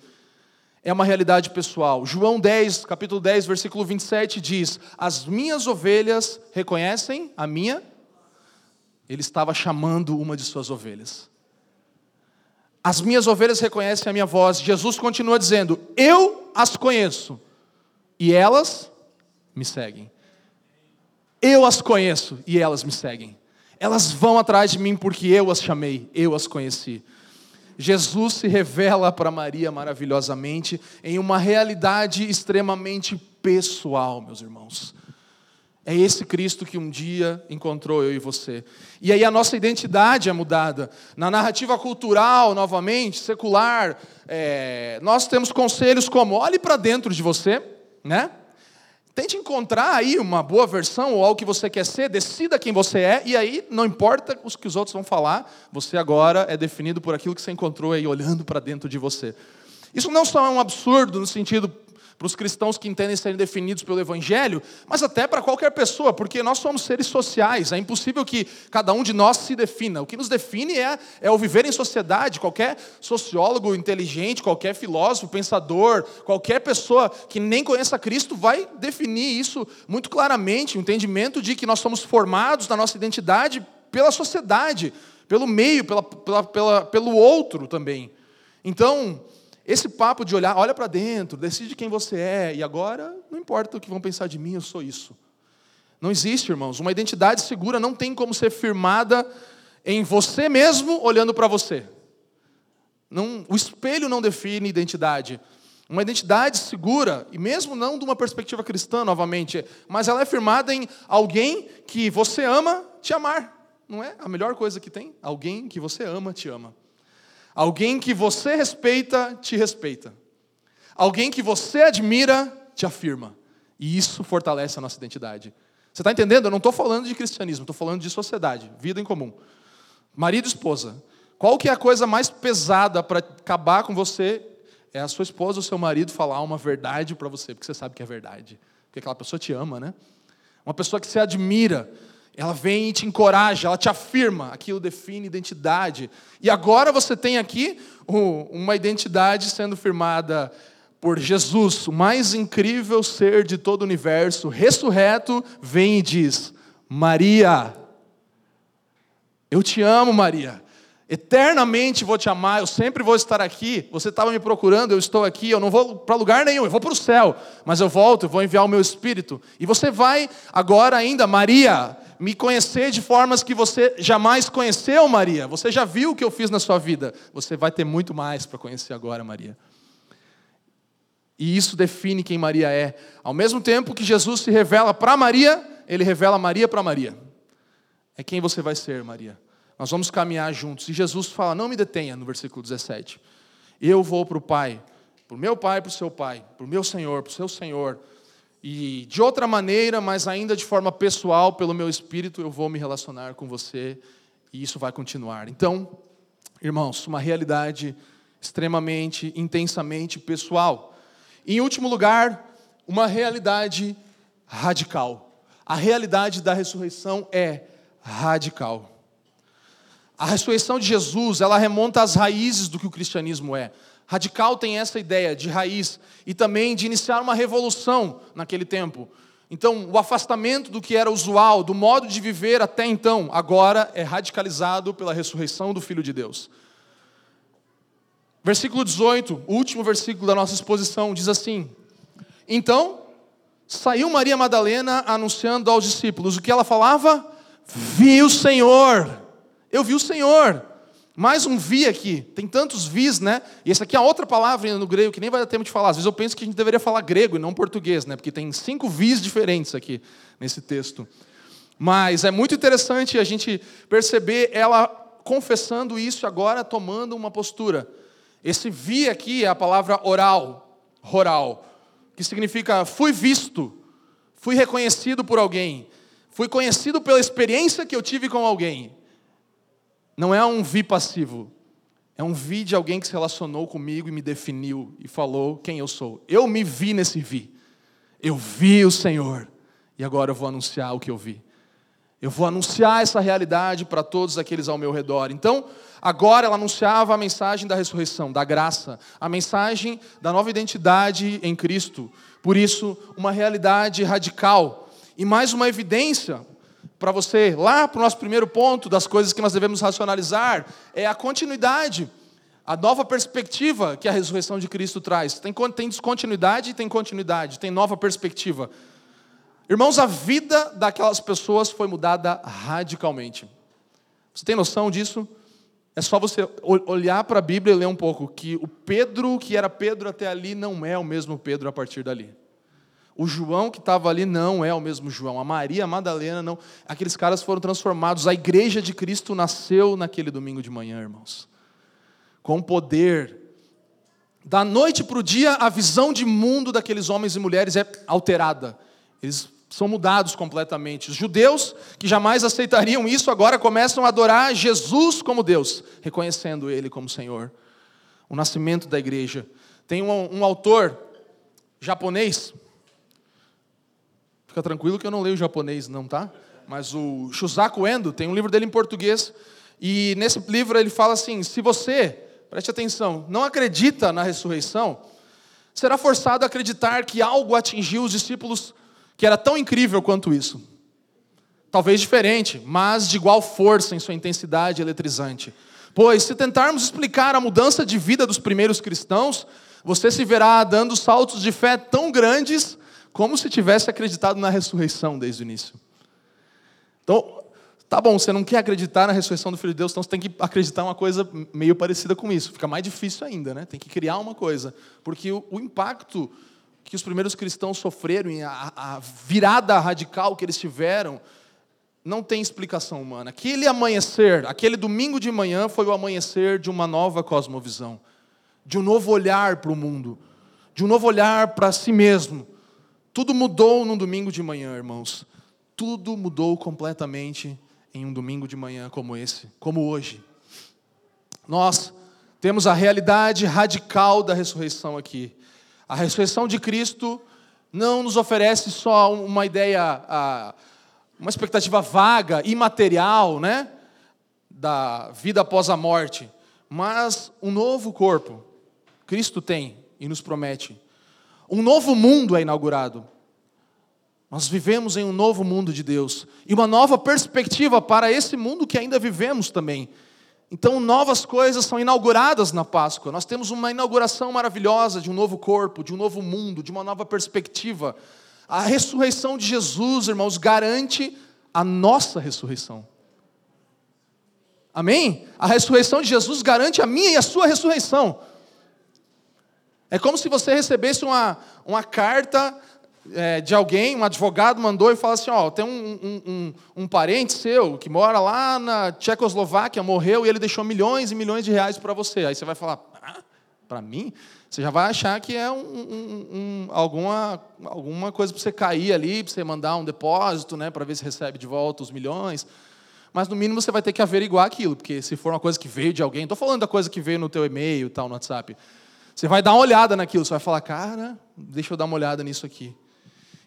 É uma realidade pessoal. João 10, capítulo 10, versículo 27 diz, as minhas ovelhas reconhecem a minha. Ele estava chamando uma de suas ovelhas. As minhas ovelhas reconhecem a minha voz. Jesus continua dizendo, eu as conheço e elas me seguem. Eu as conheço e elas me seguem. Elas vão atrás de mim porque eu as chamei, eu as conheci. Jesus se revela para Maria maravilhosamente em uma realidade extremamente pessoal, meus irmãos. É esse Cristo que um dia encontrou eu e você. E aí a nossa identidade é mudada. Na narrativa cultural, novamente, secular, nós temos conselhos como, olhe para dentro de você, né? Tente encontrar aí uma boa versão ou algo que você quer ser, decida quem você é, e aí não importa o que os outros vão falar, você agora é definido por aquilo que você encontrou aí, olhando para dentro de você. Isso não só é um absurdo no sentido para os cristãos que entendem serem definidos pelo Evangelho, mas até para qualquer pessoa, porque nós somos seres sociais, é impossível que cada um de nós se defina. O que nos define é o viver em sociedade. Qualquer sociólogo inteligente, qualquer filósofo, pensador, qualquer pessoa que nem conheça Cristo vai definir isso muito claramente, o entendimento de que nós somos formados na nossa identidade pela sociedade, pelo meio, pelo outro também. Então, esse papo de olha para dentro, decide quem você é, e agora não importa o que vão pensar de mim, eu sou isso. Não existe, irmãos. Uma identidade segura não tem como ser firmada em você mesmo olhando para você. Não, o espelho não define identidade. Uma identidade segura, e mesmo não de uma perspectiva cristã, novamente, mas ela é firmada em alguém que você ama te amar. Não é a melhor coisa que tem? Alguém que você ama te ama. Alguém que você respeita, te respeita. Alguém que você admira, te afirma. E isso fortalece a nossa identidade. Você está entendendo? Eu não estou falando de cristianismo, estou falando de sociedade, vida em comum. Marido e esposa. Qual que é a coisa mais pesada para acabar com você? É a sua esposa ou seu marido falar uma verdade para você, porque você sabe que é verdade. Porque aquela pessoa te ama, né? Uma pessoa que você admira. Ela vem e te encoraja, ela te afirma. Aquilo define identidade. E agora você tem aqui uma identidade sendo firmada por Jesus, o mais incrível ser de todo o universo, ressurreto, vem e diz, Maria, eu te amo, Maria. Eternamente vou te amar, eu sempre vou estar aqui. Você estava me procurando, eu estou aqui. Eu não vou para lugar nenhum, eu vou para o céu. Mas eu volto, eu vou enviar o meu Espírito. E você vai agora ainda, Maria, me conhecer de formas que você jamais conheceu, Maria. Você já viu o que eu fiz na sua vida. Você vai ter muito mais para conhecer agora, Maria. E isso define quem Maria é. Ao mesmo tempo que Jesus se revela para Maria, ele revela Maria para Maria. É quem você vai ser, Maria. Nós vamos caminhar juntos. E Jesus fala, não me detenha, no versículo 17. Eu vou para o Pai, para o meu Pai, para o seu Pai, para o meu Senhor, para o seu Senhor. E de outra maneira, mas ainda de forma pessoal, pelo meu Espírito, eu vou me relacionar com você. E isso vai continuar. Então, irmãos, uma realidade extremamente, intensamente pessoal. E, em último lugar, uma realidade radical. A realidade da ressurreição é radical. A ressurreição de Jesus, ela remonta às raízes do que o cristianismo é. Radical tem essa ideia de raiz e também de iniciar uma revolução naquele tempo. Então, o afastamento do que era usual, do modo de viver até então, agora é radicalizado pela ressurreição do Filho de Deus. Versículo 18, o último versículo da nossa exposição, diz assim: Então, saiu Maria Madalena anunciando aos discípulos o que ela falava? Vi o Senhor! Eu vi o Senhor. Mais um vi aqui. Tem tantos vis, né? E essa aqui é outra palavra no grego que nem vai dar tempo de falar. Às vezes eu penso que a gente deveria falar grego e não português, né? Porque tem 5 vis diferentes aqui nesse texto. Mas é muito interessante a gente perceber ela confessando isso agora, tomando uma postura. Esse vi aqui é a palavra roral, que significa fui visto, fui reconhecido por alguém, fui conhecido pela experiência que eu tive com alguém. Não é um vi passivo. É um vi de alguém que se relacionou comigo e me definiu e falou quem eu sou. Eu me vi nesse vi. Eu vi o Senhor. E agora eu vou anunciar o que eu vi. Eu vou anunciar essa realidade para todos aqueles ao meu redor. Então, agora ela anunciava a mensagem da ressurreição, da graça. A mensagem da nova identidade em Cristo. Por isso, uma realidade radical. E mais uma evidência para você, lá para o nosso primeiro ponto das coisas que nós devemos racionalizar, é a continuidade, a nova perspectiva que a ressurreição de Cristo traz. Tem descontinuidade e tem continuidade, tem nova perspectiva. Irmãos, a vida daquelas pessoas foi mudada radicalmente. Você tem noção disso? É só você olhar para a Bíblia e ler um pouco, que o Pedro, que era Pedro até ali, não é o mesmo Pedro a partir dali. O João que estava ali não é o mesmo João. A Maria, a Madalena, não. Aqueles caras foram transformados. A igreja de Cristo nasceu naquele domingo de manhã, irmãos. Com poder. Da noite para o dia, a visão de mundo daqueles homens e mulheres é alterada. Eles são mudados completamente. Os judeus, que jamais aceitariam isso, agora começam a adorar Jesus como Deus, reconhecendo Ele como Senhor. O nascimento da igreja. Tem um autor japonês, fica tranquilo que eu não leio japonês não, tá? Mas o Shusaku Endo, tem um livro dele em português, e nesse livro ele fala assim, se você, preste atenção, não acredita na ressurreição, será forçado a acreditar que algo atingiu os discípulos que era tão incrível quanto isso. Talvez diferente, mas de igual força em sua intensidade eletrizante. Pois, se tentarmos explicar a mudança de vida dos primeiros cristãos, você se verá dando saltos de fé tão grandes como se tivesse acreditado na ressurreição desde o início. Então, tá bom, você não quer acreditar na ressurreição do Filho de Deus, então você tem que acreditar uma coisa meio parecida com isso. Fica mais difícil ainda, né? Tem que criar uma coisa. Porque o impacto que os primeiros cristãos sofreram, a virada radical que eles tiveram, não tem explicação humana. Aquele amanhecer, aquele domingo de manhã, foi o amanhecer de uma nova cosmovisão. De um novo olhar para o mundo. De um novo olhar para si mesmo. Tudo mudou num domingo de manhã, irmãos. Tudo mudou completamente em um domingo de manhã como esse, como hoje. Nós temos a realidade radical da ressurreição aqui. A ressurreição de Cristo não nos oferece só uma ideia, uma expectativa vaga, imaterial, né? Da vida após a morte. Mas um novo corpo, Cristo tem e nos promete. Um novo mundo é inaugurado. Nós vivemos em um novo mundo de Deus. E uma nova perspectiva para esse mundo que ainda vivemos também. Então, novas coisas são inauguradas na Páscoa. Nós temos uma inauguração maravilhosa de um novo corpo, de um novo mundo, de uma nova perspectiva. A ressurreição de Jesus, irmãos, garante a nossa ressurreição. Amém? A ressurreição de Jesus garante a minha e a sua ressurreição. É como se você recebesse uma carta de alguém, um advogado mandou e fala assim, ó, tem um parente seu que mora lá na Tchecoslováquia, morreu e ele deixou milhões e milhões de reais para você. Aí você vai falar, ah, para mim? Você já vai achar que é alguma coisa para você cair ali, para você mandar um depósito, né, para ver se recebe de volta os milhões. Mas no mínimo você vai ter que averiguar aquilo, porque se for uma coisa que veio de alguém, estou falando da coisa que veio no teu e-mail, tal, no WhatsApp. Você vai dar uma olhada naquilo, você vai falar, cara, deixa eu dar uma olhada nisso aqui.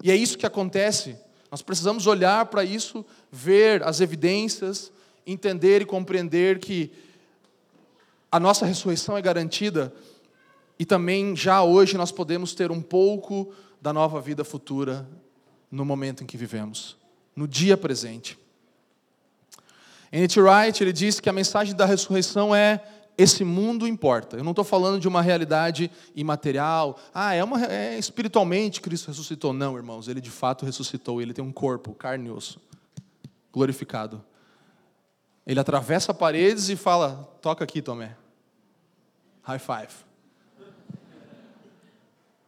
E é isso que acontece. Nós precisamos olhar para isso, ver as evidências, entender e compreender que a nossa ressurreição é garantida e também já hoje nós podemos ter um pouco da nova vida futura no momento em que vivemos, no dia presente. N.T. Wright, ele diz que a mensagem da ressurreição é: esse mundo importa. Eu não estou falando de uma realidade imaterial. Ah, é espiritualmente Cristo ressuscitou. Não, irmãos, Ele de fato ressuscitou. Ele tem um corpo, carne e osso, glorificado. Ele atravessa paredes e fala, toca aqui, Tomé. High five.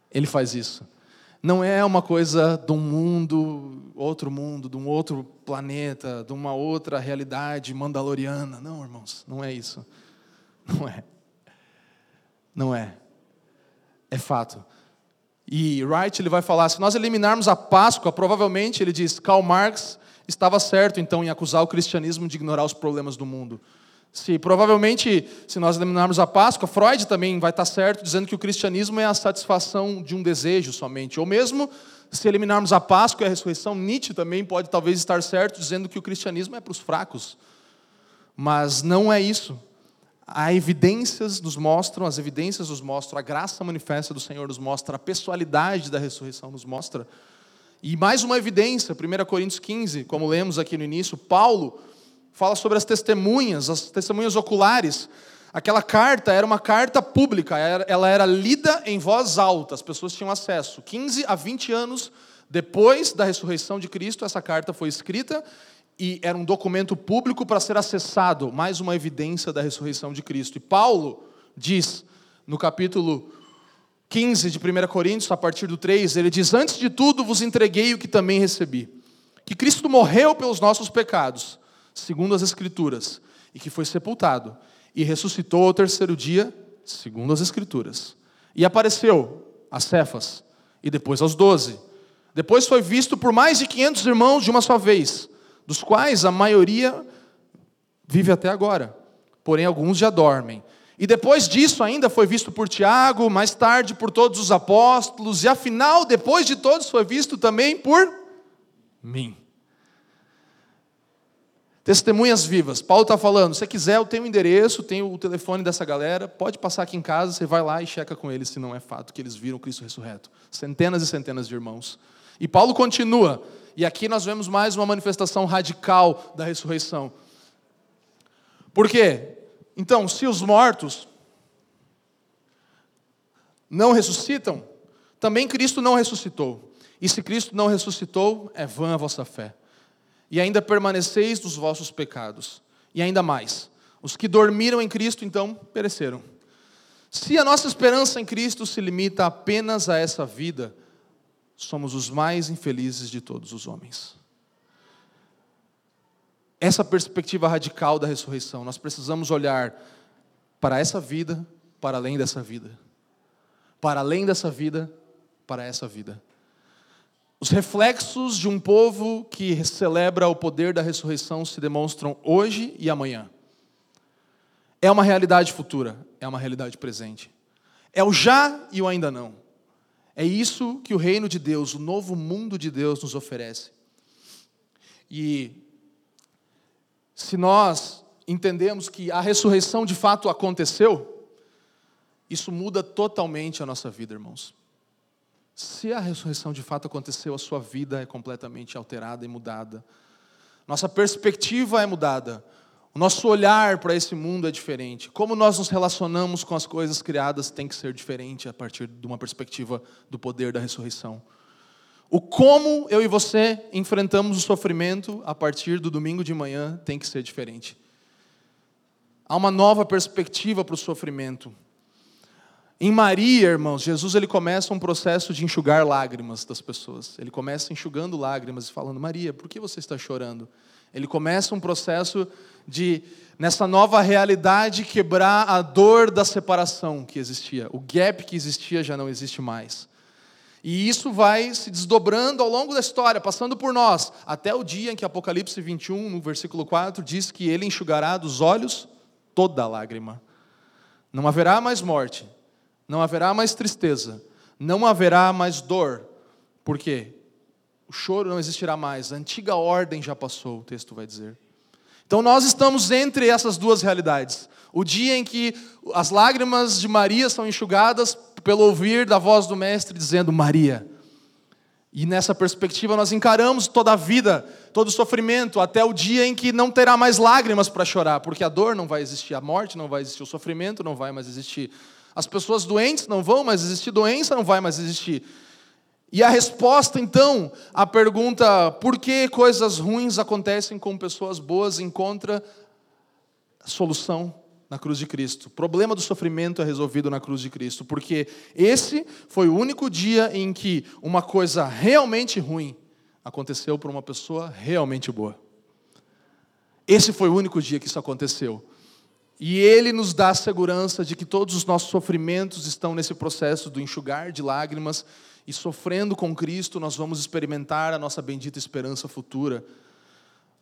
Ele faz isso. Não é uma coisa de um mundo, de um outro planeta, de uma outra realidade mandaloriana. Não, irmãos, não é isso. Não é. Não é. É fato. E Wright, ele vai falar, se nós eliminarmos a Páscoa, provavelmente, ele diz, Karl Marx estava certo, então, em acusar o cristianismo de ignorar os problemas do mundo. Provavelmente, se nós eliminarmos a Páscoa, Freud também vai estar certo, dizendo que o cristianismo é a satisfação de um desejo somente. Ou mesmo, se eliminarmos a Páscoa e a ressurreição, Nietzsche também pode, talvez, estar certo, dizendo que o cristianismo é para os fracos. Mas não é isso. As evidências nos mostram, a graça manifesta do Senhor nos mostra, a pessoalidade da ressurreição nos mostra. E mais uma evidência, 1 Coríntios 15, como lemos aqui no início, Paulo fala sobre as testemunhas oculares. Aquela carta era uma carta pública, ela era lida em voz alta, as pessoas tinham acesso. 15 a 20 anos depois da ressurreição de Cristo, essa carta foi escrita e era um documento público para ser acessado, mais uma evidência da ressurreição de Cristo. E Paulo diz, no capítulo 15 de 1 Coríntios, a partir do 3, ele diz: antes de tudo vos entreguei o que também recebi, que Cristo morreu pelos nossos pecados, segundo as Escrituras, e que foi sepultado, e ressuscitou ao terceiro dia, segundo as Escrituras. E apareceu a Cefas, e depois aos 12. Depois foi visto por mais de 500 irmãos de uma só vez, dos quais a maioria vive até agora, porém alguns já dormem. E depois disso ainda foi visto por Tiago, mais tarde por todos os apóstolos, e afinal, depois de todos, foi visto também por mim. Testemunhas vivas. Paulo está falando: se você quiser, eu tenho o endereço, tenho o telefone dessa galera, pode passar aqui em casa, você vai lá e checa com eles se não é fato que eles viram Cristo ressurreto. Centenas e centenas de irmãos. E Paulo continua, e aqui nós vemos mais uma manifestação radical da ressurreição. Por quê? Então, se os mortos não ressuscitam, também Cristo não ressuscitou. E se Cristo não ressuscitou, é vã a vossa fé. E ainda permaneceis dos vossos pecados. E ainda mais, os que dormiram em Cristo, então, pereceram. Se a nossa esperança em Cristo se limita apenas a essa vida, somos os mais infelizes de todos os homens. Essa perspectiva radical da ressurreição, nós precisamos olhar para essa vida, para além dessa vida. Para além dessa vida, para essa vida. Os reflexos de um povo que celebra o poder da ressurreição se demonstram hoje e amanhã. É uma realidade futura, é uma realidade presente. É o já e o ainda não. É isso que o reino de Deus, o novo mundo de Deus nos oferece. E se nós entendemos que a ressurreição de fato aconteceu, isso muda totalmente a nossa vida, irmãos. Se a ressurreição de fato aconteceu, a sua vida é completamente alterada e mudada. Nossa perspectiva é mudada. O nosso olhar para esse mundo é diferente. Como nós nos relacionamos com as coisas criadas tem que ser diferente a partir de uma perspectiva do poder da ressurreição. O como eu e você enfrentamos o sofrimento a partir do domingo de manhã tem que ser diferente. Há uma nova perspectiva para o sofrimento. Em Maria, irmãos, Jesus ele começa um processo de enxugar lágrimas das pessoas. Ele começa enxugando lágrimas e falando: Maria, por que você está chorando? Ele começa um processo de, nessa nova realidade, quebrar a dor da separação que existia. O gap que existia já não existe mais. E isso vai se desdobrando ao longo da história, passando por nós, até o dia em que Apocalipse 21, no versículo 4, diz que ele enxugará dos olhos toda a lágrima. Não haverá mais morte. Não haverá mais tristeza, não haverá mais dor, porque o choro não existirá mais, a antiga ordem já passou, o texto vai dizer. Então nós estamos entre essas duas realidades. O dia em que as lágrimas de Maria são enxugadas pelo ouvir da voz do Mestre dizendo: Maria. E nessa perspectiva nós encaramos toda a vida, todo o sofrimento, até o dia em que não terá mais lágrimas para chorar, porque a dor não vai existir, a morte não vai existir, o sofrimento não vai mais existir. As pessoas doentes não vão mais existir, doença não vai mais existir. E a resposta, então, à pergunta por que coisas ruins acontecem com pessoas boas encontra solução na cruz de Cristo. O problema do sofrimento é resolvido na cruz de Cristo, porque esse foi o único dia em que uma coisa realmente ruim aconteceu para uma pessoa realmente boa. Esse foi o único dia que isso aconteceu. E ele nos dá a segurança de que todos os nossos sofrimentos estão nesse processo do enxugar de lágrimas, e sofrendo com Cristo nós vamos experimentar a nossa bendita esperança futura.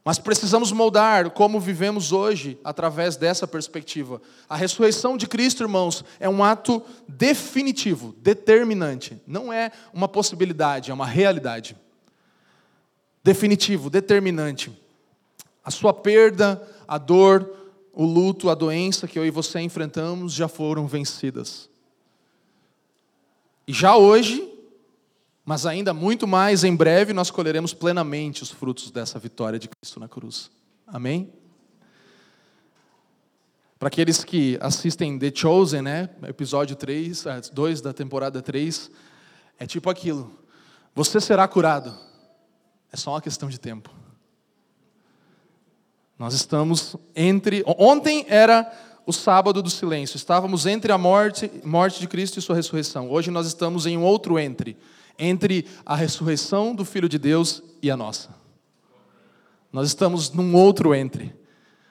Mas precisamos moldar como vivemos hoje através dessa perspectiva. A ressurreição de Cristo, irmãos, é um ato definitivo, determinante. Não é uma possibilidade, é uma realidade. Definitivo, determinante. A sua perda, a dor, o luto, a doença que eu e você enfrentamos já foram vencidas. E já hoje, mas ainda muito mais em breve, nós colheremos plenamente os frutos dessa vitória de Cristo na cruz. Amém? Para aqueles que assistem The Chosen, né? Episódio 3, 2 da temporada 3, é tipo aquilo: você será curado. É só uma questão de tempo. Nós estamos entre... Ontem era o sábado do silêncio. Estávamos entre a morte de Cristo e sua ressurreição. Hoje nós estamos em um outro entre a ressurreição do Filho de Deus e a nossa. Nós estamos num outro entre.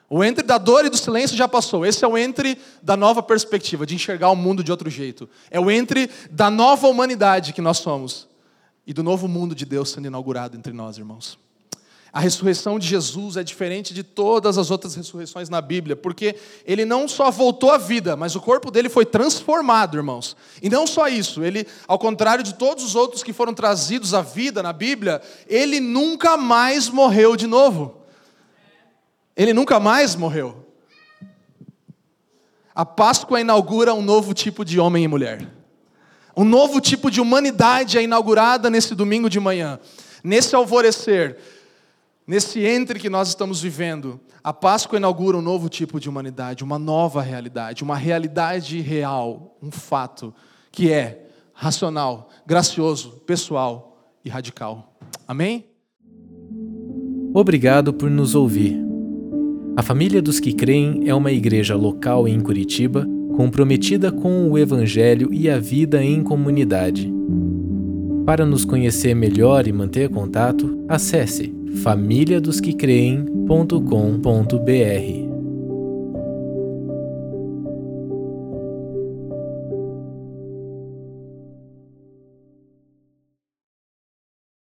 O entre da dor e do silêncio já passou. Esse é o entre da nova perspectiva, de enxergar o mundo de outro jeito. É o entre da nova humanidade que nós somos. E do novo mundo de Deus sendo inaugurado entre nós, irmãos. A ressurreição de Jesus é diferente de todas as outras ressurreições na Bíblia, porque ele não só voltou à vida, mas o corpo dele foi transformado, irmãos. E não só isso, ele, ao contrário de todos os outros que foram trazidos à vida na Bíblia, ele nunca mais morreu de novo. Ele nunca mais morreu. A Páscoa inaugura um novo tipo de homem e mulher. Um novo tipo de humanidade é inaugurada nesse domingo de manhã. Nesse alvorecer... Nesse entre que nós estamos vivendo, a Páscoa inaugura um novo tipo de humanidade, uma nova realidade, uma realidade real, um fato que é racional, gracioso, pessoal e radical. Amém? Obrigado por nos ouvir. A Família dos que Creem é uma igreja local em Curitiba, comprometida com o Evangelho e a vida em comunidade. Para nos conhecer melhor e manter contato, acesse famíliadosquecreem.com.br.